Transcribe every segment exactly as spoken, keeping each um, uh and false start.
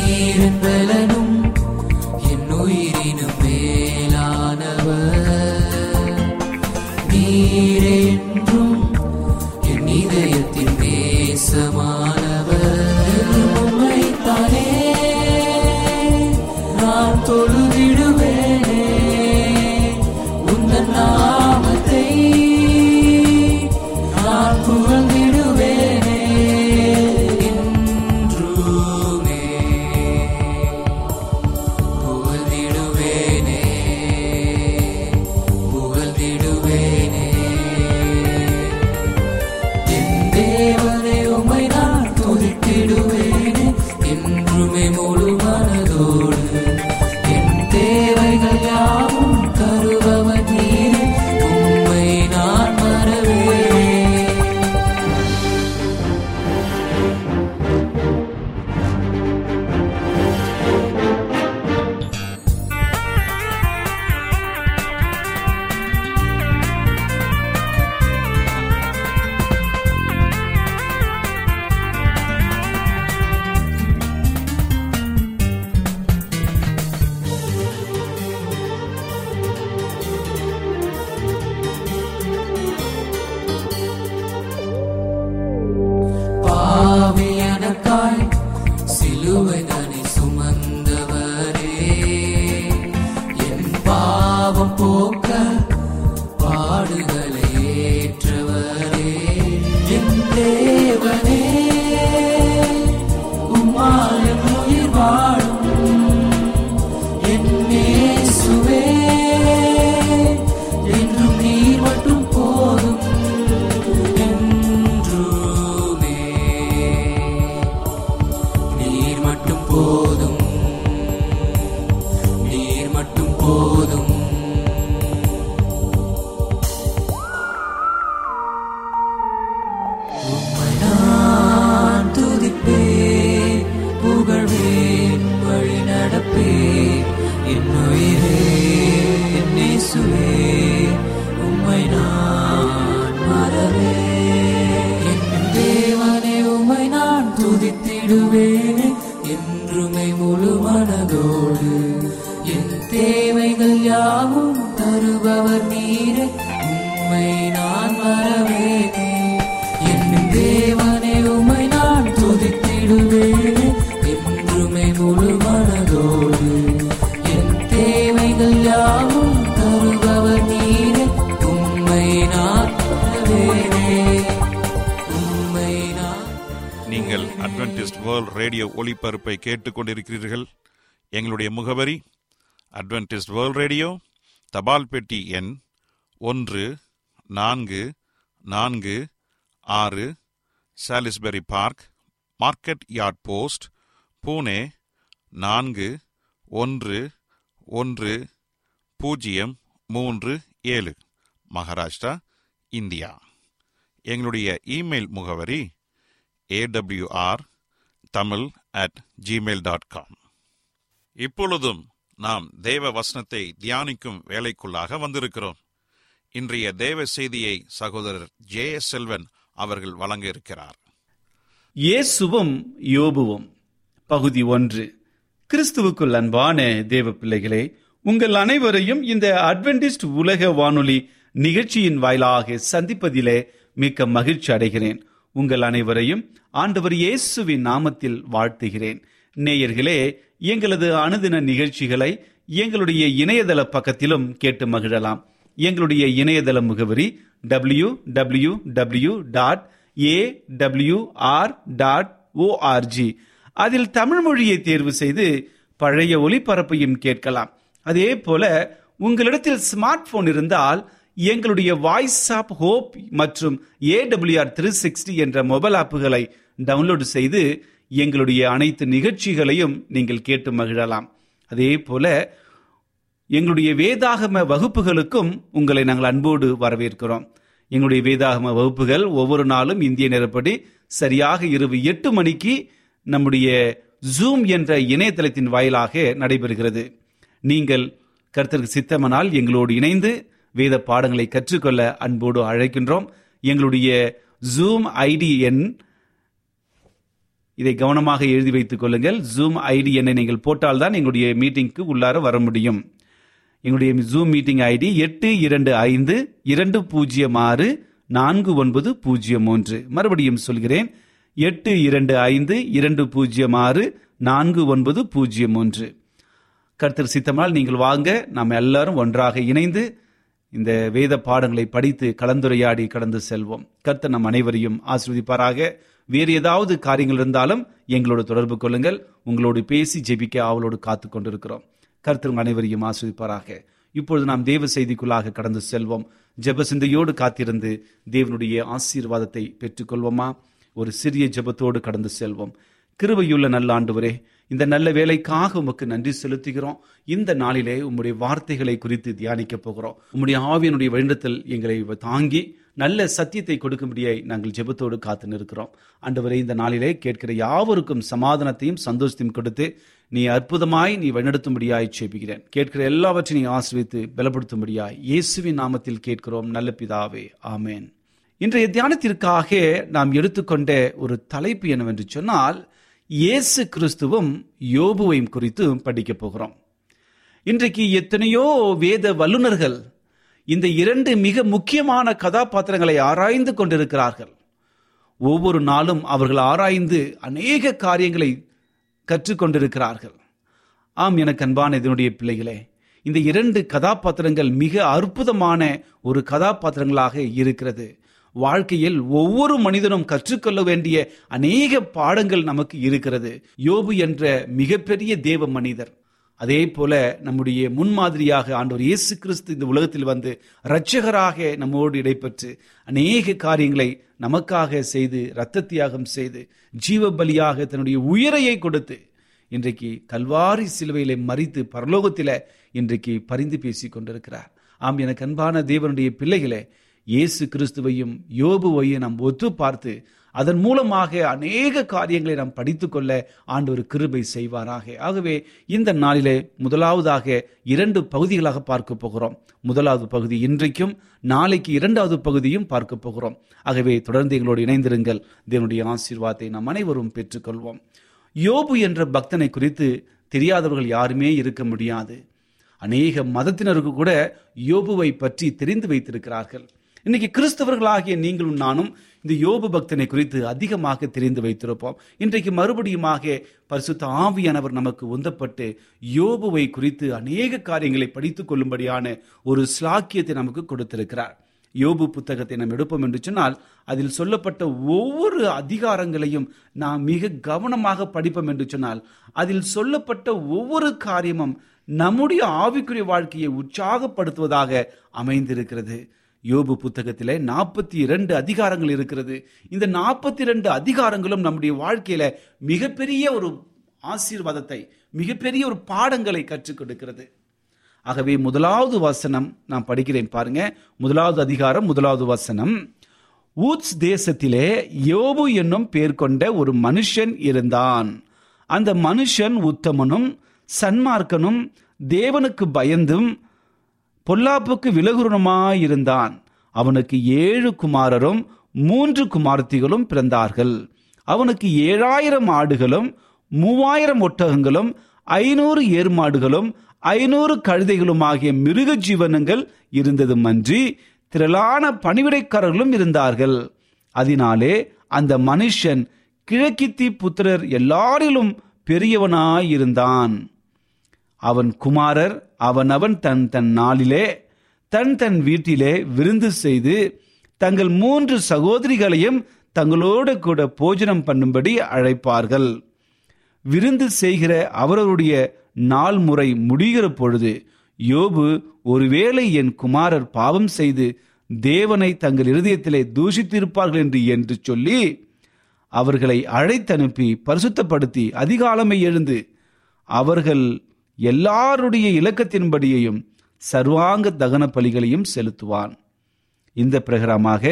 நீரன்பலனும் என் உயிரினும் மேலானவர், நீரே என்றும் என் இதயத்தின் நேசமானவர். உம்மைத்தானே நான் தொழுதிடுவேனே, உந்தன் நாமத்தை நான் புகழ்ந்திடுவேன். இயேசுவே உம்மை நான் மறவேன். என் தேவனே உம்மை நான் துதித்திடுவேன். என்றுமே முழு மனதோடு என் தேவைகள் யாவும் தருபவர் நீரே, உம்மை நான் மறவேன். என் தேவனே உம்மை நான் துதித்திடுவேன். என்றுமே முழு மனதோடு என் தேவைகள் யாவும் தருபவர் நீரே, உம்மை நான் மறவேன். உம்மை நான். நீங்கள் அட்வென்டிஸ்ட் வேர்ல்ட் ரேடியோ ஒளிபரப்பை கேட்டுக்கொண்டிருக்கிறீர்கள். எங்களுடைய முகவரி அட்வென்டிஸ்ட் வேர்ல்ட் ரேடியோ, தபால் பெட்டி எண் ஒன்று நான்கு நான்கு ஆறு, Salisbury park, market yard post, Pune நான்கு ஒன்று ஒன்று பூஜ்ஜியம் மூன்று ஏழு, மகாராஷ்டிரா, இந்தியா. எங்களுடைய இமெயில் முகவரி A W R Tamil at Gmail dot com. இப்பொழுதும் நாம் தேவ வசனத்தை தியானிக்கும் வேலைக்குள்ளாக வந்திருக்கிறோம். இன்றைய தேவ செய்தியை சகோதரர் ஜே எஸ் செல்வன் அவர்கள் வழங்க இருக்கிறார். இயேசுவும் யோபுவும், பகுதி ஒன்று. கிறிஸ்துவுக்குள் அன்பான தேவ பிள்ளைகளே, உங்கள் அனைவரையும் இந்த அட்வென்டிஸ்ட் உலக வானொலி நிகழ்ச்சியின் வாயிலாக சந்திப்பதிலே மிக்க மகிழ்ச்சி அடைகிறேன். உங்கள் அனைவரையும் ஆண்டவர் இயேசுவின் நாமத்தில் வாழ்த்துகிறேன். நேயர்களே, எங்களது அனுதின நிகழ்ச்சிகளை எங்களுடைய இணையதள பக்கத்திலும் கேட்டு மகிழலாம். எங்களுடைய இணையதள முகவரி W W W dot A W R dot O R G. அதில் தமிழ் மொழியை தேர்வு செய்து பழைய ஒளிபரப்பையும் கேட்கலாம். அதே போல உங்களிடத்தில் ஸ்மார்ட் போன் இருந்தால் எங்களுடைய வாய்ஸ் ஆப் ஹோப் மற்றும் A W R three sixty என்ற மொபைல் ஆப்புகளை டவுன்லோடு செய்து எங்களுடைய அனைத்து நிகழ்ச்சிகளையும் நீங்கள் கேட்டு மகிழலாம். அதே போல எங்களுடைய வேதாகம வகுப்புகளுக்கும் உங்களை நாங்கள் அன்போடு வரவேற்கிறோம். எங்களுடைய வேதாகம வகுப்புகள் ஒவ்வொரு நாளும் இந்திய நேரப்படி சரியாக இரவு எட்டு மணிக்கு நம்முடைய ஜூம் என்ற இணையதளத்தின் வாயிலாக நடைபெறுகிறது. நீங்கள் கர்த்தருக்கு சித்தமானால் எங்களோடு இணைந்து வேத பாடங்களை கற்றுக்கொள்ள அன்போடு அழைக்கின்றோம். எங்களுடைய ஜூம் ஐடி எண், இதை கவனமாக எழுதி வைத்துக் கொள்ளுங்கள். ஜூம் ஐடி எண்ணை நீங்கள் போட்டால் தான் எங்களுடைய மீட்டிங்க்கு உள்ளார வர முடியும். எங்களுடைய ஜூம் மீட்டிங் ஐடி எட்டு இரண்டு ஐந்து இரண்டு பூஜ்ஜியம் ஆறு நான்கு ஒன்பது பூஜ்ஜியம் ஒன்று. மறுபடியும் சொல்கிறேன், எட்டு இரண்டு ஐந்து இரண்டு பூஜ்ஜியம் ஆறு நான்கு ஒன்பது பூஜ்ஜியம் ஒன்று. கர்த்தர் சித்தமானால் நீங்கள் வாங்க, நாம் எல்லாரும் ஒன்றாக இணைந்து இந்த வேத பாடங்களை படித்து கலந்துரையாடி கடந்து செல்வோம். கர்த்தர் நம் அனைவரையும் ஆசீர்வதிப்பாராக. வேறு ஏதாவது காரியங்கள் இருந்தாலும் எங்களோடு தொடர்பு கொள்ளுங்கள். உங்களோடு பேசி ஜெபிக்க அவளோடு காத்து கொண்டிருக்கிறோம். கர்த்தர் அனைவரையும் ஆசீர்வதிப்பாராக. இப்பொழுது நாம் தேவ செய்திக்குள்ளாக கடந்து செல்வோம். ஜெப சிந்தையோடு காத்திருந்து தேவனுடைய ஆசீர்வாதத்தை பெற்றுக்கொள்வோமா? ஒரு சிறிய ஜெபத்தோடு கடந்து செல்வோம். கிருபையுள்ள நல்ல ஆண்டவரே, இந்த நல்ல வேலைக்காக உமக்கு நன்றி செலுத்துகிறோம். இந்த நாளிலே உம்முடைய வார்த்தைகளை குறித்து தியானிக்க போகிறோம். உம்முடைய ஆவியனுடைய வழிநடத்தல் எங்களை தாங்கி நல்ல சத்தியத்தை கொடுக்கும்படியாய் நாங்கள் ஜெபத்தோடு காத்து நிற்கிறோம். ஆண்டவரே, இந்த நாளிலே கேட்கிற யாவருக்கும் சமாதானத்தையும் சந்தோஷத்தையும் கொடுத்து நீ அற்புதமாய் நீ வழிநடத்தும்படியாய் ஜெபிக்கிறேன். கேட்கிற எல்லாவற்றையும் நீ ஆசீர்வித்து பலப்படுத்தும்படியாய் இயேசுவின் நாமத்தில் கேட்கிறோம் நல்ல பிதாவே, ஆமேன். இன்றைய தியானத்திற்காக நாம் எடுத்துக்கொண்ட ஒரு தலைப்பு என்னவென்று சொன்னால், இயேசு கிறிஸ்துவும் யோபுவையும் குறித்து படிக்க போகிறோம். இன்றைக்கு எத்தனையோ வேத வல்லுநர்கள் இந்த இரண்டு மிக முக்கியமான கதாபாத்திரங்களை ஆராய்ந்து கொண்டிருக்கிறார்கள். ஒவ்வொரு நாளும் அவர்கள் ஆராய்ந்து அநேக காரியங்களை கற்றுக்கொண்டிருக்கிறார்கள். ஆம், எனக்கு அன்பான இதனுடைய பிள்ளைகளே, இந்த இரண்டு கதாபாத்திரங்கள் மிக அற்புதமான ஒரு கதாபாத்திரங்களாக இருக்கிறது. வாழ்க்கையில் ஒவ்வொரு மனிதனும் கற்றுக்கொள்ள வேண்டிய அநேக பாடங்கள் நமக்கு இருக்கிறது. யோபு என்ற மிகப்பெரிய தேவ மனிதர், அதே போல நம்முடைய முன்மாதிரியாக ஆண்டவர் இயேசு கிறிஸ்து இந்த உலகத்தில் வந்து இரட்சகராக நம்மோடு இடைப்பெற்று அநேக காரியங்களை நமக்காக செய்து இரத்த தியாகம் செய்து ஜீவ பலியாக தன்னுடைய உயிரையை கொடுத்து இன்றைக்கு கல்வாரி சிலுவையிலே மரித்து பரலோகத்தில் இன்றைக்கு பரிந்து பேசி கொண்டிருக்கிறார். ஆம், எனக்கு அன்பான தேவனுடைய பிள்ளைகளே, இயேசு கிறிஸ்துவையும் யோபுவையும் நாம் ஒத்து பார்த்து அதன் மூலமாக அநேக காரியங்களை நாம் படித்துக்கொள்ள ஆண்டவர் கிருபை செய்வாராக. ஆகவே இந்த நாளிலே முதலாவதாக இரண்டு பகுதிகளாக பார்க்க போகிறோம். முதலாவது பகுதி இன்றைக்கும், நாளைக்கு இரண்டாவது பகுதியும் பார்க்க போகிறோம். ஆகவே தொடர்ந்து எங்களோடு இணைந்திருங்கள். தேவனுடைய ஆசீர்வாதத்தை நாம் அனைவரும் பெற்றுக்கொள்வோம். யோபு என்ற பக்தனை குறித்து தெரியாதவர்கள் யாருமே இருக்க முடியாது. அநேக மதத்தினருக்கு கூட யோபுவை பற்றி தெரிந்து வைத்திருக்கிறார்கள். இன்னைக்கு கிறிஸ்தவர்களாகிய நீங்களும் நானும் இந்த யோபு பக்தனை குறித்து அதிகமாக தெரிந்து வைத்திருப்போம். இன்றைக்கு மறுபடியுமாக பரிசுத்த ஆவியானவர் நமக்கு உந்தப்பட்டு யோபுவை குறித்து அநேக காரியங்களை படித்துக் கொள்ளும்படியான ஒரு ஸ்லாக்கியத்தை நமக்கு கொடுத்திருக்கிறார். யோபு புத்தகத்தை நாம் எடுப்போம் என்று சொன்னால் அதில் சொல்லப்பட்ட ஒவ்வொரு அதிகாரங்களையும் நாம் மிக கவனமாக படிப்போம் என்று சொன்னால் அதில் சொல்லப்பட்ட ஒவ்வொரு காரியமும் நம்முடைய ஆவிக்குரிய வாழ்க்கையை உற்சாகப்படுத்துவதாக அமைந்திருக்கிறது. யோபு புத்தகத்திலே நாற்பத்தி இரண்டு அதிகாரங்கள் இருக்கிறது. இந்த நாற்பத்தி இரண்டு அதிகாரங்களும் நம்முடைய வாழ்க்கையில மிகப்பெரிய ஒரு ஆசீர்வாதத்தை, மிகப்பெரிய ஒரு பாடங்களை கற்றுக் கொடுக்கிறது. ஆகவே முதலாவது வசனம் நான் படிக்கிறேன் பாருங்க. முதலாவது அதிகாரம் முதலாவது வசனம். ஊத்ஸ் தேசத்திலே யோபு என்னும் பேர் கொண்ட ஒரு மனுஷன் இருந்தான். அந்த மனுஷன் உத்தமனும் சன்மார்க்கனும் தேவனுக்கு பயந்தும் பொல்லாப்புக்கு விலகுருமாயிருந்தான். அவனுக்கு ஏழு குமாரரும் மூன்று குமார்த்திகளும் பிறந்தார்கள். அவனுக்கு ஏழாயிரம் ஆடுகளும் மூவாயிரம் ஒட்டகங்களும் ஐநூறு ஏர்மாடுகளும் ஐநூறு கழுதைகளும் ஆகிய மிருக ஜீவனங்கள் இருந்ததும் அன்றி திரளான பணிவிடைக்காரர்களும் இருந்தார்கள். அதனாலே அந்த மனுஷன் கிழக்கித்தி புத்திரர் எல்லாரிலும் பெரியவனாயிருந்தான். அவன் குமாரர் அவனவன் தன் தன் நாளிலே தன் தன் வீட்டிலே விருந்து செய்து தங்கள் மூன்று சகோதரிகளையும் தங்களோடு கூட போஜனம் பண்ணும்படி அழைப்பார்கள். விருந்து செய்கிற அவரவருடைய நாள் முறை முடிகிற பொழுது யோபு, ஒருவேளை என் குமாரர் பாவம் செய்து தேவனை தங்கள் இருதயத்திலே தூஷித்திருப்பார்கள் என்று என்று சொல்லி அவர்களை அழைத்தனுப்பி பரிசுத்தப்படுத்தி அதிகாலமே எழுந்து அவர்கள் எல்லாருடைய இலக்கத்தின்படியையும் சர்வாங்க தகன பலிகளையும் செலுத்துவான். இந்த பிரகாரமாக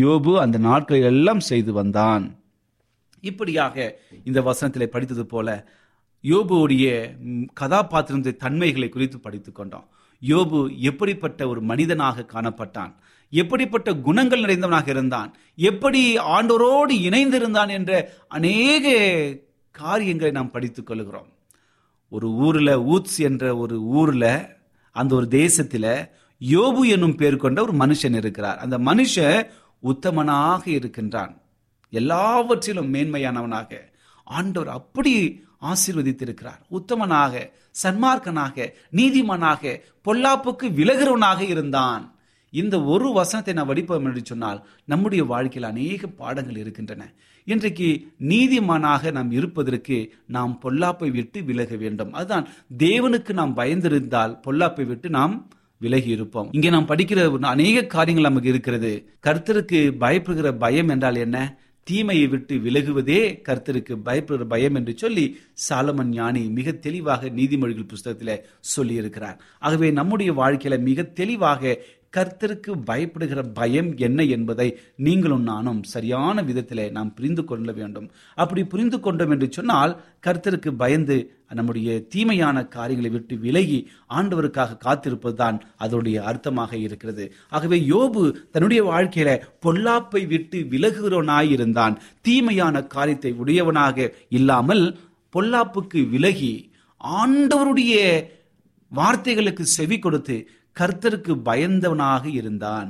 யோபு அந்த நாட்களில் எல்லாம் செய்து வந்தான். இப்படியாக இந்த வசனத்திலே படித்தது போல யோபுடைய கதாபாத்திரத்தின் தன்மைகளை குறித்து படித்துக் கொண்டோம். யோபு எப்படிப்பட்ட ஒரு மனிதனாக காணப்பட்டான், எப்படிப்பட்ட குணங்கள் நிறைந்தவனாக இருந்தான், எப்படி ஆண்டவரோடு இணைந்திருந்தான் என்ற அநேக காரியங்களை நாம் படித்துக் கொள்கிறோம். ஒரு ஊரில், ஊத்ஸ் என்ற ஒரு ஊரில், அந்த ஒரு தேசத்தில் யோபு என்னும் பேர் கொண்ட ஒரு மனுஷன் இருக்கிறார். அந்த மனுஷன் உத்தமனாக இருக்கின்றான், எல்லாவற்றிலும் மேன்மையானவனாக ஆண்டவர் அப்படி ஆசீர்வதித்திருக்கிறார். உத்தமனாக, சன்மார்க்கனாக, நீதிமானாக, பொல்லாப்புக்கு விலகிறவனாக இருந்தான். இந்த ஒரு வசனத்தை நான் வடிப்போம் என்று சொன்னால் நம்முடைய வாழ்க்கையில் அநேக பாடங்கள் இருக்கின்றன. இன்றைக்கு நீதிமானாக நாம் இருப்பதற்கு நாம் பொல்லாப்பை விட்டு விலக வேண்டும். அதுதான் தேவனுக்கு நாம் பயந்திருந்தால் பொல்லாப்பை விட்டு நாம் விலகி இருப்போம். இங்கே நாம் படிக்கிற அநேக காரியங்கள் நமக்கு இருக்கிறது. கர்த்தருக்கு பயப்படுகிற பயம் என்றால் என்ன? தீமையை விட்டு விலகுவதே கர்த்தருக்கு பயப்படுகிற பயம் என்று சொல்லி சாலமன் ஞானி மிக தெளிவாக நீதிமொழிகள் புஸ்தகத்தில் சொல்லி இருக்கிறார். ஆகவே நம்முடைய வாழ்க்கையில மிக தெளிவாக கர்த்தருக்கு பயப்படுகிற பயம் என்ன என்பதை நீங்களும் நானும் சரியான விதத்தில் நாம் புரிந்து கொள்ள வேண்டும். அப்படி புரிந்து கொண்டோம் என்று சொன்னால் கர்த்தருக்கு பயந்து நம்முடைய தீமையான காரியங்களை விட்டு விலகி ஆண்டவருக்காக காத்திருப்பதுதான் அதனுடைய அர்த்தமாக இருக்கிறது. ஆகவே யோபு தன்னுடைய வாழ்க்கையில பொல்லாப்பை விட்டு விலகுகிறவனாயிருந்தான். தீமையான காரியத்தை உடையவனாக இல்லாமல் பொல்லாப்புக்கு விலகி ஆண்டவருடைய வார்த்தைகளுக்கு செவி கொடுத்து கர்த்தருக்கு பயந்தவனாக இருந்தான்.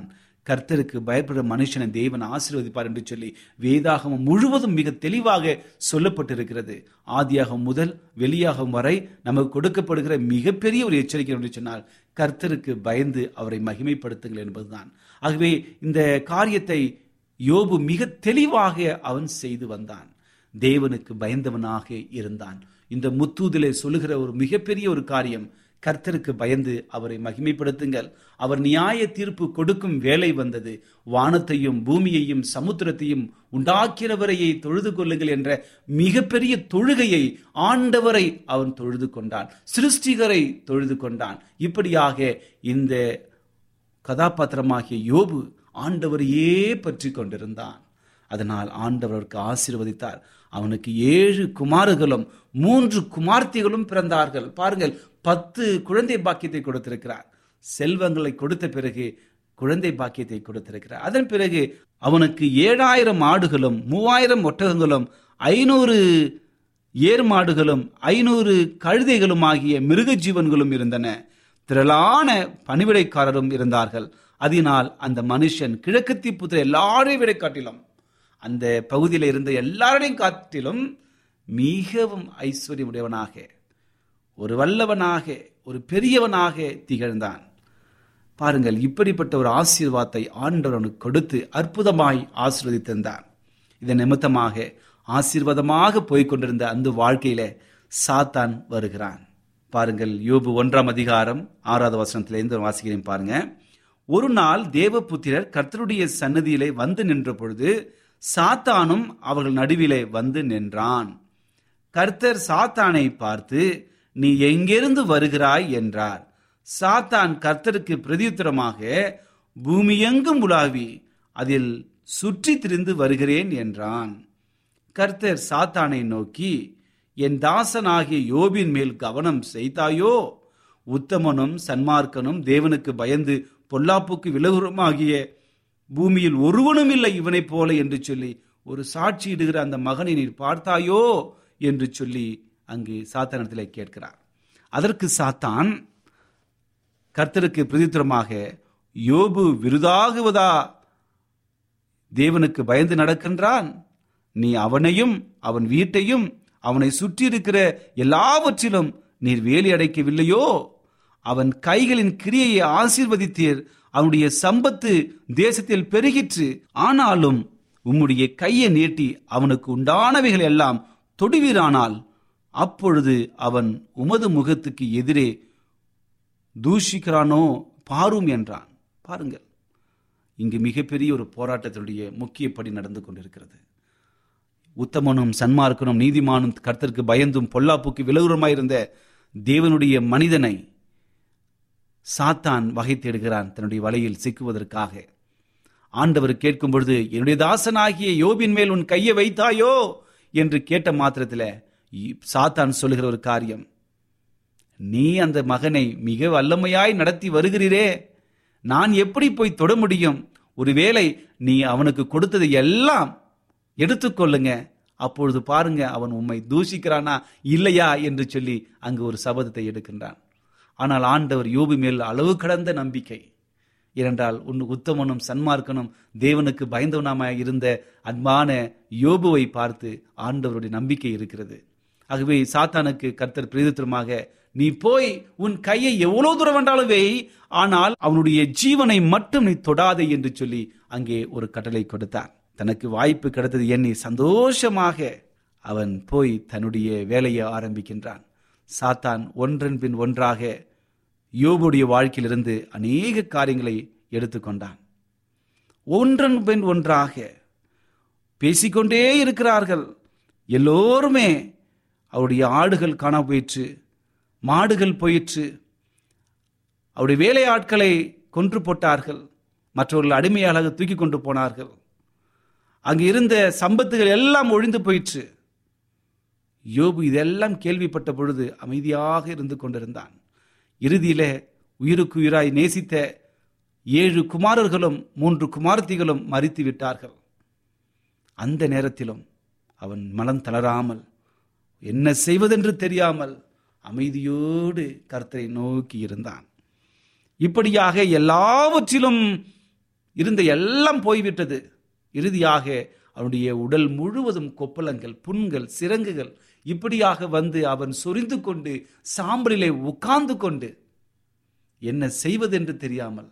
கர்த்தருக்கு பயப்படுற மனுஷனை தேவன் ஆசீர்வதிப்பார் என்று சொல்லி வேதாகமம் முழுவதும் மிக தெளிவாக சொல்லப்பட்டிருக்கிறது. ஆதியாகமம் முதல் வெளியாகமம் வரை நமக்கு கொடுக்கப்படுகிற மிகப்பெரிய ஒரு எச்சரிக்கை என்று சொன்னால் கர்த்தருக்கு பயந்து அவரை மகிமைப்படுத்துங்கள் என்பதுதான். ஆகவே இந்த காரியத்தை யோபு மிக தெளிவாக அவன் செய்து வந்தான். தேவனுக்கு பயந்தவனாக இருந்தான். இந்த முத்தூதிலே சொல்லுகிற ஒரு மிகப்பெரிய ஒரு காரியம், கர்த்தருக்கு பயந்து அவரை மகிமைப்படுத்துங்கள், அவர் நியாய தீர்ப்பு கொடுக்கும் வேலை வந்தது, வானத்தையும் பூமியையும் சமுத்திரத்தையும் உண்டாக்கிறவரையை தொழுது கொள்ளுங்கள் என்ற மிகப்பெரிய தொழுகையை ஆண்டவரை அவன் தொழுது கொண்டான், சிருஷ்டிகரை தொழுது கொண்டான். இப்படியாக இந்த கதாபாத்திரமாகிய யோபு ஆண்டவரையே பற்றி கொண்டிருந்தான். அதனால் ஆண்டவருக்கு ஆசீர்வதித்தார். அவனுக்கு ஏழு குமாரர்களும் மூன்று குமார்த்திகளும் பிறந்தார்கள். பாருங்கள், பத்து குழந்தை பாக்கியத்தை கொடுத்திருக்கிறார். செல்வங்களை கொடுத்த பிறகு குழந்தை பாக்கியத்தை கொடுத்திருக்கிறார். அதன் பிறகு அவனுக்கு ஏழாயிரம் ஆடுகளும் மூவாயிரம் ஒட்டகங்களும் ஐநூறு ஏர்மாடுகளும் ஐநூறு கழுதைகளும் ஆகிய மிருக ஜீவன்களும் இருந்தன. திரளான பணிவிடைக்காரரும் இருந்தார்கள். அதனால் அந்த மனுஷன் கிழக்கு தீப்புத்திர எல்லாரையும் விட காட்டிலும், அந்த பகுதியில் இருந்த எல்லாரையும் காட்டிலும் மிகவும் ஐஸ்வர்யமுடையவனாக, ஒரு வல்லவனாக, ஒரு பெரியவனாக திகழ்ந்தான். பாருங்கள், இப்படிப்பட்ட ஒரு ஆசீர்வாதத்தை ஆண்டவனுக்கு கொடுத்து அற்புதமாய் ஆசீர்வதித்திருந்தான். இதன் நிமித்தமாக ஆசீர்வாதமாக போய்கொண்டிருந்த அந்த வாழ்க்கையில சாத்தான் வருகிறான். பாருங்கள், யோபு ஒன்றாம் அதிகாரம் ஆறாவது வசனத்திலிருந்து வாசிக்கிறேன் பாருங்க. ஒரு நாள் தேவபுத்திரர் கர்த்தருடைய சன்னதியிலே வந்து நின்ற பொழுது சாத்தானும் அவர்கள் நடுவிலே வந்து நின்றான். கர்த்தர் சாத்தானை பார்த்து, நீ எங்கிருந்து வருகிறாய் என்றார். சாத்தான் கர்த்தருக்கு பிரதியுத்தரமாக, பூமியெங்கும் உலாவி அதில் சுற்றி திரிந்து வருகிறேன் என்றான். கர்த்தர் சாத்தானை நோக்கி, என் தாசனாகிய யோபின் மேல் கவனம் செய்தாயோ? உத்தமனும் சன்மார்க்கனும் தேவனுக்கு பயந்து பொல்லாப்புக்கு விலகுமாகிய பூமியில் ஒருவனும் இல்லை இவனைப் போல என்று சொல்லி ஒரு சாட்சியிடுகிற அந்த மகனை நீர் பார்த்தாயோ என்று சொல்லி அங்கு சாத்தானிடத்திலே கேட்கிறார். அதற்கு சாத்தான் கர்த்தருக்கு பிரதித்திரமாக, யோபு விருதாகுவதா தேவனுக்கு பயந்து நடக்கின்றான்? நீ அவனையும் அவன் வீட்டையும் அவனை சுற்றி இருக்கிற எல்லாவற்றிலும் நீர் வேலி அடைக்கவில்லையோ? அவன் கைகளின் கிரியையை ஆசீர்வதித்தீர், அவனுடைய சம்பத்து தேசத்தில் பெருகிற்று. ஆனாலும் உம்முடைய கையை நீட்டி அவனுக்கு உண்டானவைகள் எல்லாம் தொடுவீரானால் அப்பொழுது அவன் உமது முகத்துக்கு எதிரே தூஷிக்கிறானோ பாரும் என்றான். பாருங்கள், இங்கு மிகப்பெரிய ஒரு போராட்டத்தினுடைய முக்கியப்படி நடந்து கொண்டிருக்கிறது. உத்தமனும் சன்மார்க்கனும் நீதிமானும் கர்த்தருக்கு பயந்தும் பொல்லாப்புக்கு விலகுமாயிருந்த தேவனுடைய மனிதனை சாத்தான் வகை தேடுகிறான் தன்னுடைய வலையில் சிக்குவதற்காக. ஆண்டவர் கேட்கும் பொழுது, என்னுடைய தாசனாகிய யோபின் மேல் உன் கையை வைத்தாயோ என்று கேட்ட மாத்திரத்தில் சாத்தான் சொல்லுகிற ஒரு காரியம், நீ அந்த மகனை மிக வல்லமையாய் நடத்தி வருகிறீரே, நான் எப்படி போய் தொட முடியும்? ஒருவேளை நீ அவனுக்கு கொடுத்தது எல்லாம் எடுத்துக்கொள்ளுங்க, அப்பொழுது பாருங்க அவன் உம்மை தூஷிக்கிறானா இல்லையா என்று சொல்லி அங்கு ஒரு சபதத்தை எடுக்கின்றான். ஆனால் ஆண்டவர் யோபு மேல் அளவு கடந்த நம்பிக்கை. ஏனென்றால் உன் உத்தமனும் சன்மார்க்கனும் தேவனுக்கு பயந்தவனாக இருந்த அன்பான யோபுவை பார்த்து ஆண்டவருடைய நம்பிக்கை இருக்கிறது. ஆகவே சாத்தானுக்கு கர்த்தர் பிரதித்திரமாக, நீ போய் உன் கையை எவ்வளவு தூரம் வேண்டாலும் வை, ஆனால் அவனுடைய ஜீவனை மட்டும் நீ தொடாதே என்று சொல்லி அங்கே ஒரு கட்டளை கொடுத்தார். தனக்கு வாய்ப்பு கிடைத்தது எண்ணி சந்தோஷமாக அவன் போய் தன்னுடைய வேலையை ஆரம்பிக்கின்றான். சாத்தான் ஒன்றன் பின் ஒன்றாக யோபுடைய வாழ்க்கையிலிருந்து அநேக காரியங்களை எடுத்துக்கொண்டான். ஒன்றன் பின் ஒன்றாக பேசிக்கொண்டே இருக்கிறார்கள். எல்லோருமே அவருடைய ஆடுகள் காண போயிற்று, மாடுகள் போயிற்று, அவருடைய வேலையாட்களை கொன்று போட்டார்கள், மற்றவர்கள் அடிமையாளாக தூக்கி கொண்டு போனார்கள், அங்கு இருந்த சம்பத்துகள் எல்லாம் ஒழிந்து போயிற்று. யோபு இதெல்லாம் கேள்விப்பட்ட பொழுது அமைதியாக இருந்து கொண்டிருந்தான். இறுதியில உயிருக்கு உயிராய் நேசித்த ஏழு குமாரர்களும் மூன்று குமார்த்திகளும் மரித்து விட்டார்கள். அந்த நேரத்திலும் அவன் மனம் தளராமல், என்ன செய்வதென்று தெரியாமல் அமைதியோடு கர்த்தரை நோக்கி இருந்தான். இப்படியாக எல்லாவற்றிலும் இருந்த எல்லாம் போய்விட்டது. இறுதியாக அவனுடைய உடல் முழுவதும் கொப்பளங்கள், புண்கள், சிரங்குகள் இப்படியாக வந்து அவன் சொரிந்து கொண்டு சாம்பலிலே உட்கார்ந்து கொண்டு என்ன செய்வதென்று தெரியாமல்,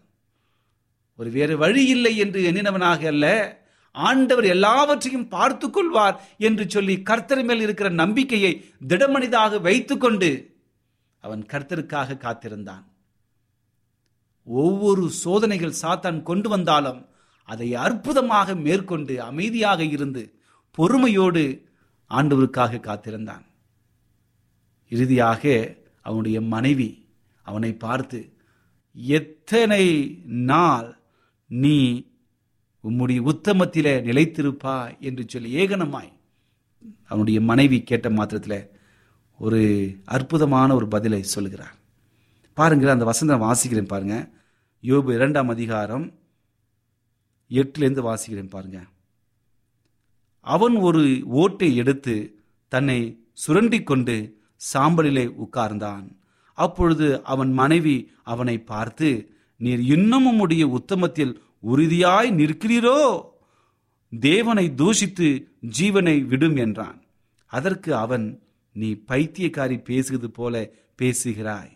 ஒரு வேறு வழி இல்லை என்று எண்ணினவனாக அல்ல, ஆண்டவர் எல்லாவற்றையும் பார்த்து கொள்வார் என்று சொல்லி கர்த்தர் மேல் இருக்கிற நம்பிக்கையை திடமனிதாக வைத்து கொண்டு அவன் கர்த்தருக்காக காத்திருந்தான். ஒவ்வொரு சோதனைகள் சாத்தான் கொண்டு வந்தாலும் அதை அற்புதமாக மேற்கொண்டு அமைதியாக இருந்து பொறுமையோடு ஆண்டவருக்காக காத்திருந்தான். இறுதியாக அவனுடைய மனைவி அவனை பார்த்து, எத்தனை நாள் நீ உம்முடைய உத்தமத்திலே நிலைத்திருப்பா என்று சொல்லி ஏகனமாய் அவனுடைய மனைவி கேட்ட மாத்திரத்தில் ஒரு அற்புதமான ஒரு பதிலை சொல்கிறார். பாருங்கள், அந்த வசனம் வாசிக்கிறேன் பாருங்க. யோபு இரண்டாம் அதிகாரம் எட்டுலேருந்து வாசிக்கிறேன் பாருங்க. அவன் ஒரு ஓட்டை எடுத்து தன்னை சுரண்டி கொண்டு சாம்பலிலே உட்கார்ந்தான். அப்பொழுது அவன் மனைவி அவனை பார்த்து, நீர் இன்னும் உம்முடைய உத்தமத்தில் உறுதியாய் நிற்கிறீரோ, தேவனை தூஷித்து ஜீவனை விடும் என்றான். அதற்கு அவன், நீ பைத்தியக்காரி பேசுவது போல பேசுகிறாய்,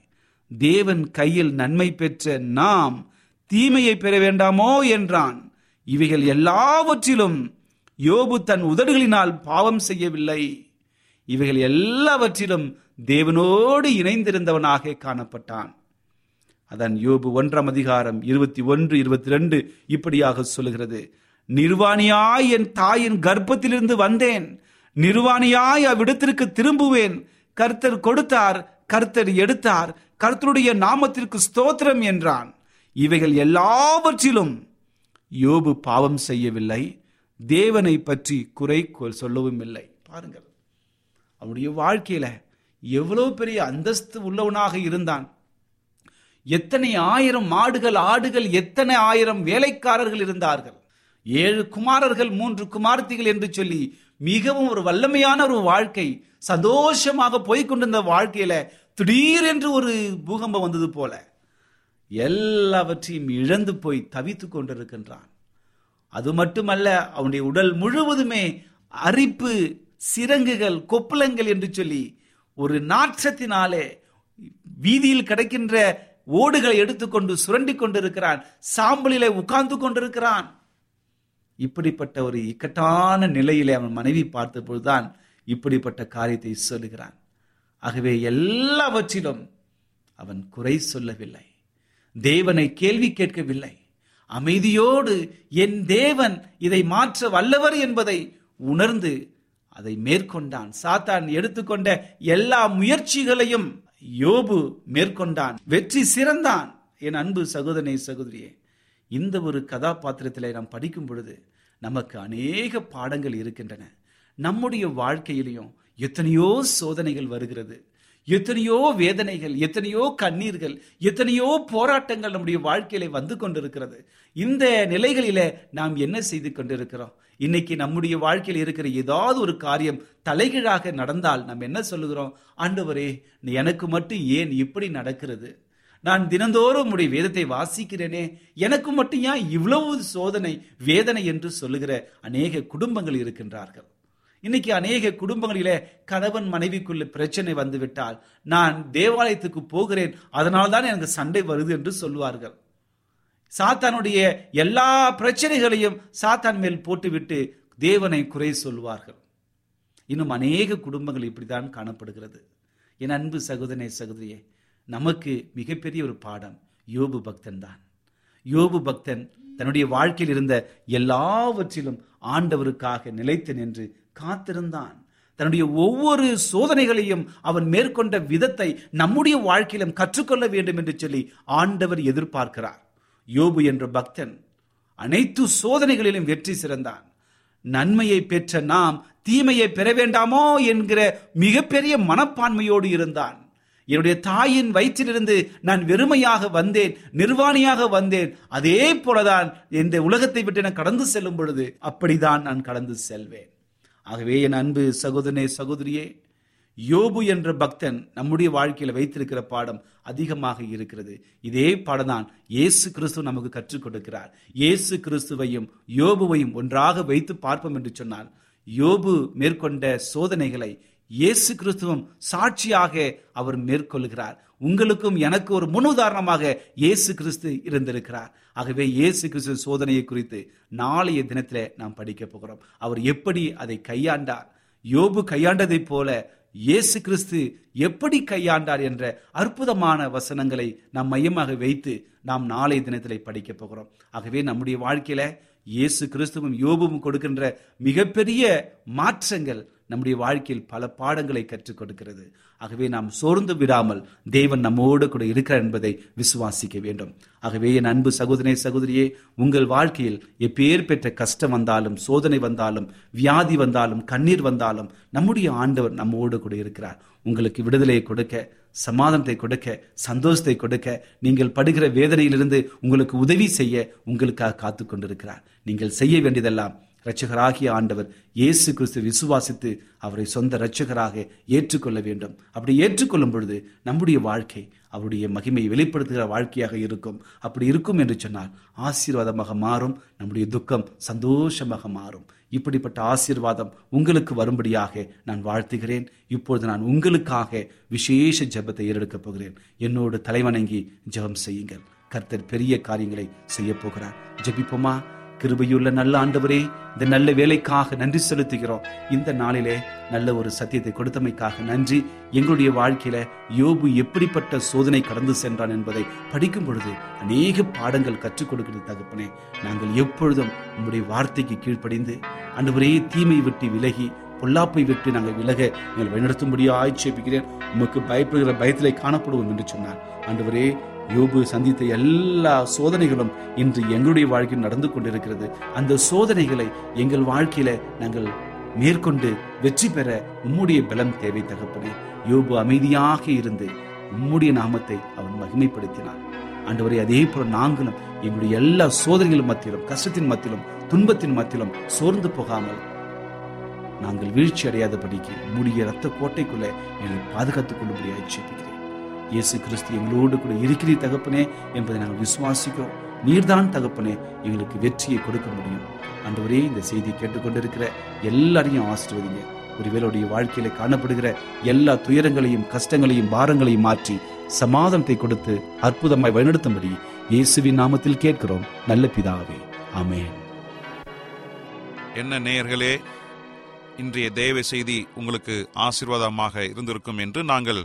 தேவன் கையில் நன்மை பெற்ற நாம் தீமையை பெற வேண்டாமோ என்றான். இவைகள் எல்லாவற்றிலும் யோபு தன் உதடுகளினால் பாவம் செய்யவில்லை, இவைகள் எல்லாவற்றிலும் தேவனோடு இணைந்திருந்தவனாக காணப்பட்டான். அதன் யோபு ஒன்றாம் அதிகாரம் இருபத்தி ஒன்று இருபத்தி ரெண்டு இப்படியாக சொல்லுகிறது. நிர்வாணியாய் என் தாயின் கர்ப்பத்திலிருந்து வந்தேன், நிர்வாணியாய் அவ்விடத்திற்கு திரும்புவேன். கர்த்தர் கொடுத்தார், கர்த்தர் எடுத்தார், கர்த்தருடைய நாமத்திற்கு ஸ்தோத்திரம் என்றான். இவைகள் எல்லாவற்றிலும் யோபு பாவம் செய்யவில்லை, தேவனை பற்றி குறை சொல்லவும் இல்லை. பாருங்கள், அவனுடைய வாழ்க்கையில எவ்வளவு பெரிய அந்தஸ்து உள்ளவனாக இருந்தான், எத்தனை ஆயிரம் மாடுகள் ஆடுகள், எத்தனை ஆயிரம் வேலைக்காரர்கள் இருந்தார்கள், ஏழு குமாரர்கள் மூன்று குமார்த்திகள் என்று சொல்லி மிகவும் ஒரு வல்லமையான ஒரு வாழ்க்கை சந்தோஷமாக போய்கொண்டிருந்த வாழ்க்கையில திடீர் என்று ஒரு பூகம்பம் வந்தது போல எல்லாவற்றையும் இழந்து போய் தவித்து கொண்டிருக்கின்றான். அது மட்டுமல்ல, அவனுடைய உடல் முழுவதுமே அரிப்பு, சிரங்குகள், கொப்பளங்கள் என்று சொல்லி ஒரு நாற்றத்தினாலே வீதியில் கிடைக்கின்ற ஓடுகளை எடுத்துக்கொண்டு சுரண்டி கொண்டிருக்கிறான், சாம்பலிலே உட்கார்ந்து கொண்டிருக்கிறான். இப்படிப்பட்ட ஒரு இக்கட்டான நிலையிலே அவன் மனைவி பார்த்த பொழுதுதான் இப்படிப்பட்ட காரியத்தை சொல்லுகிறான். ஆகவே எல்லாவற்றிலும் அவன் குறை சொல்லவில்லை, தேவனை கேள்வி கேட்கவில்லை, அமைதியோடு என் தேவன் இதை மாற்ற வல்லவர் என்பதை உணர்ந்து அதை மேற்கொண்டான். சாத்தான் எடுத்துக்கொண்ட எல்லா முயற்சிகளையும் யோபு மேற்கொண்டான், வெற்றி சிறந்தான். என் அன்பு சகோதரனே சகோதரியே, இந்த ஒரு கதாபாத்திரத்தில் நாம் படிக்கும் பொழுது நமக்கு அநேக பாடங்கள் இருக்கின்றன. நம்முடைய வாழ்க்கையிலையும் எத்தனையோ சோதனைகள் வருகிறது, எத்தனையோ வேதனைகள், எத்தனையோ கண்ணீர்கள், எத்தனையோ போராட்டங்கள் நம்முடைய வாழ்க்கையில வந்து கொண்டிருக்கிறது. இந்த நிலைகளில நாம் என்ன செய்து கொண்டிருக்கிறோம்? இன்னைக்கு நம்முடைய வாழ்க்கையில் இருக்கிற ஏதாவது ஒரு காரியம் தலைகீழாக நடந்தால் நாம் என்ன சொல்லுகிறோம்? ஆண்டவரே, எனக்கு மட்டும் ஏன் இப்படி நடக்கிறது? நான் தினந்தோறும் உடைய வேதத்தை வாசிக்கிறேனே, எனக்கு மட்டும் ஏன் இவ்வளவு சோதனை வேதனை என்று சொல்லுகிற அநேக குடும்பங்கள் இருக்கின்றார்கள். இன்னைக்கு அநேக குடும்பங்களிலே கணவன் மனைவிக்குள்ள பிரச்சனை வந்துவிட்டால், நான் தேவாலயத்துக்கு போகிறேன் அதனால தான் எனக்கு சண்டை வருது என்று சொல்வார்கள். சாத்தானுடைய எல்லா பிரச்சனைகளையும் சாத்தான் மேல் போட்டுவிட்டு தேவனை குறை சொல்வார்கள். இன்னும் அநேக குடும்பங்கள் இப்படிதான் காணப்படுகிறது. என் அன்பு சகோதரனே சகோதரியே, நமக்கு மிகப்பெரிய ஒரு பாடம் யோபு பக்தன் தான். யோபு பக்தன் தன்னுடைய வாழ்க்கையில் இருந்த எல்லாவற்றிலும் ஆண்டவருக்காக நிலைத்து நின்று காத்திருந்தான். தன்னுடைய ஒவ்வொரு சோதனைகளையும் அவன் மேற்கொண்ட விதத்தை நம்முடைய வாழ்க்கையிலும் கற்றுக்கொள்ள வேண்டும் என்று சொல்லி ஆண்டவர் எதிர்பார்க்கிறார். யோபு என்ற பக்தன் அனைத்து சோதனைகளிலும் வெற்றி சிறந்தான். நன்மையை பெற்ற நாம் தீமையை பெற வேண்டாமோ என்கிற மிகப்பெரிய மனப்பான்மையோடு இருந்தான். என்னுடைய தாயின் வயிற்றிலிருந்து நான் வெறுமையாக வந்தேன், நிர்வாணியாக வந்தேன், அதே போலதான் இந்த உலகத்தை விட்டு நான் கடந்து செல்லும் பொழுது அப்படிதான் நான் கடந்து செல்வேன். ஆகவே என் அன்பு சகோதரனே சகோதரியே, யோபு என்ற பக்தன் நம்முடைய வாழ்க்கையில வைத்திருக்கிற பாடம் அதிகமாக இருக்கிறது. இதே பாடம் தான் இயேசு கிறிஸ்து நமக்கு கற்றுக் கொடுக்கிறார். இயேசு கிறிஸ்துவையும் யோபுவையும் ஒன்றாக வைத்து பார்ப்போம் என்று சொன்னால், யோபு மேற்கொண்ட சோதனைகளை இயேசு கிறிஸ்துவும் சாட்சியாக அவர் மேற்கொள்கிறார். உங்களுக்கும் எனக்கு ஒரு முன் உதாரணமாக இயேசு கிறிஸ்து இருந்திருக்கிறார். ஆகவே இயேசு கிறிஸ்து சோதனையை குறித்து நாளைய தினத்திலே நாம் படிக்க போகிறோம். அவர் எப்படி அதை கையாண்டார், யோபு கையாண்டதை போல இயேசு கிறிஸ்து எப்படி கையாண்டார் என்ற அற்புதமான வசனங்களை நாம் மையமாக வைத்து நாம் நாளைய தினத்திலே படிக்க போகிறோம். ஆகவே நம்முடைய வாழ்க்கையில இயேசு கிறிஸ்துவும் யோபுவும் கொடுக்கின்ற மிகப்பெரிய மாற்றங்கள் நம்முடைய வாழ்க்கையில் பல பாடங்களை கற்றுக் கொடுக்கிறது. ஆகவே நாம் சோர்ந்து விடாமல் தேவன் நம்மோடு கூட இருக்கிறார் என்பதை விசுவாசிக்க வேண்டும். ஆகவே என் அன்பு சகோதரனே சகோதரியே, உங்கள் வாழ்க்கையில் எப்பேர் பெற்ற கஷ்டம் வந்தாலும், சோதனை வந்தாலும், வியாதி வந்தாலும், கண்ணீர் வந்தாலும் நம்முடைய ஆண்டவர் நம்மோடு கூட இருக்கிறார். உங்களுக்கு விடுதலையை கொடுக்க, சமாதானத்தை கொடுக்க, சந்தோஷத்தை கொடுக்க, நீங்கள் படுகிற வேதனையிலிருந்து உங்களுக்கு உதவி செய்ய உங்களுக்காக காத்து கொண்டிருக்கிறார். நீங்கள் செய்ய வேண்டியதெல்லாம் இரட்சகராகிய ஆண்டவர் இயேசு கிறிஸ்து விசுவாசித்து அவரை சொந்த இரட்சகராக ஏற்றுக்கொள்ள வேண்டும். அப்படி ஏற்றுக்கொள்ளும் பொழுது நம்முடைய வாழ்க்கை அவருடைய மகிமையை வெளிப்படுத்துகிற வாழ்க்கையாக இருக்கும். அப்படி இருக்கும் என்று சொன்னால் ஆசீர்வாதமாக மாறும், நம்முடைய துக்கம் சந்தோஷமாக மாறும். இப்படிப்பட்ட ஆசீர்வாதம் உங்களுக்கு வரும்படியாக நான் வாழ்த்துகிறேன். இப்பொழுது நான் உங்களுக்காக விசேஷ ஜெபத்தை ஏறெடுக்கப் போகிறேன். என்னோடு தலைவணங்கி ஜெபம் செய்யுங்கள். கர்த்தர் பெரிய காரியங்களை செய்ய போகிறார். ஜெபிப்போமா. கிருபையுள்ள நல்ல ஆண்டவரே, இந்த நல்ல வேலைக்காக நன்றி செலுத்துகிறோம். இந்த நாளிலே நல்ல ஒரு சத்தியத்தை கொடுத்தமைக்காக நன்றி. எங்களுடைய வாழ்க்கையில யோபு எப்படிப்பட்ட சோதனை கடந்து சென்றான் என்பதை படிக்கும் பொழுது அநேக பாடங்கள் கற்றுக் கொடுக்கிற தகப்பனே, நாங்கள் எப்பொழுதும் உங்களுடைய வார்த்தைக்கு கீழ்ப்படிந்து ஆண்டவரே தீமை விட்டு விலகி பொல்லாப்பை விட்டு நாங்கள் விலக நீங்கள் வழிநடத்தும்படியா ஆட்சேபிக்கிறேன். உமக்கு பயப்படுகிற பயத்திலே காணப்படுவோம் என்று சொன்னார். ஆண்டவரே, யோபு சந்தித்த எல்லா சோதனைகளும் இன்று எங்களுடைய வாழ்க்கையில் நடந்து கொண்டிருக்கிறது. அந்த சோதனைகளை எங்கள் வாழ்க்கையில நாங்கள் மேற்கொண்டு வெற்றி பெற உம்முடைய பலம் தேவை தகப்பனே. யோபு அமைதியாக இருந்து உம்முடைய நாமத்தை அவன் மகிமைப்படுத்தினான். ஆண்டவரே, அதே போல நாங்களும் எங்களுடைய எல்லா சோதனைகள் மத்தியிலும், கஷ்டத்தின் மத்தியிலும், துன்பத்தின் மத்தியிலும் சோர்ந்து போகாமல் நாங்கள் வீழ்ச்சி அடையாதபடிக்கு உம்முடைய இரத்த கோட்டைக்குள்ளே எங்களை பாதுகாத்துக் கொள்ளும்படி ஆட்சேபிக்கிறேன். இயேசு கிறிஸ்து எங்களோடு கூட இருக்கிறீர் தகப்பனே என்பதை நாங்கள் விசுவாசிக்கிறோம். நீர்தான் தகப்பனே எங்களுக்கு வெற்றியை கொடுக்க முடியும். ஆண்டவரே, இந்த செய்தியை கேட்டுக்கொண்டிருக்கிற எல்லாரையும் ஆசீர்வதிங்க. ஒருவேளுடைய வாழ்க்கையில காணப்படுகிற எல்லா துயரங்களையும், கஷ்டங்களையும், பாரங்களையும் மாற்றி சமாதானத்தை கொடுத்து அற்புதமாய் வழிநடத்தும்படி இயேசுவின் நாமத்தில் கேட்கிறோம் நல்ல பிதாவே, ஆமென். என்ன நேயர்களே, இன்றைய தேவ செய்தி உங்களுக்கு ஆசீர்வாதமாக இருந்திருக்கும் என்று நாங்கள்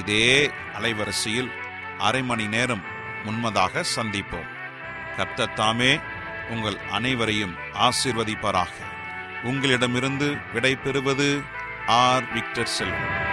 இதே அலைவரிசையில் அரை மணி நேரம் முன்னதாக சந்திப்போம். கர்த்தர் தாமே உங்கள் அனைவரையும் ஆசீர்வதிப்பாராக. உங்களிடமிருந்து விடை பெறுவது ஆர் விக்டர் செல்வம்.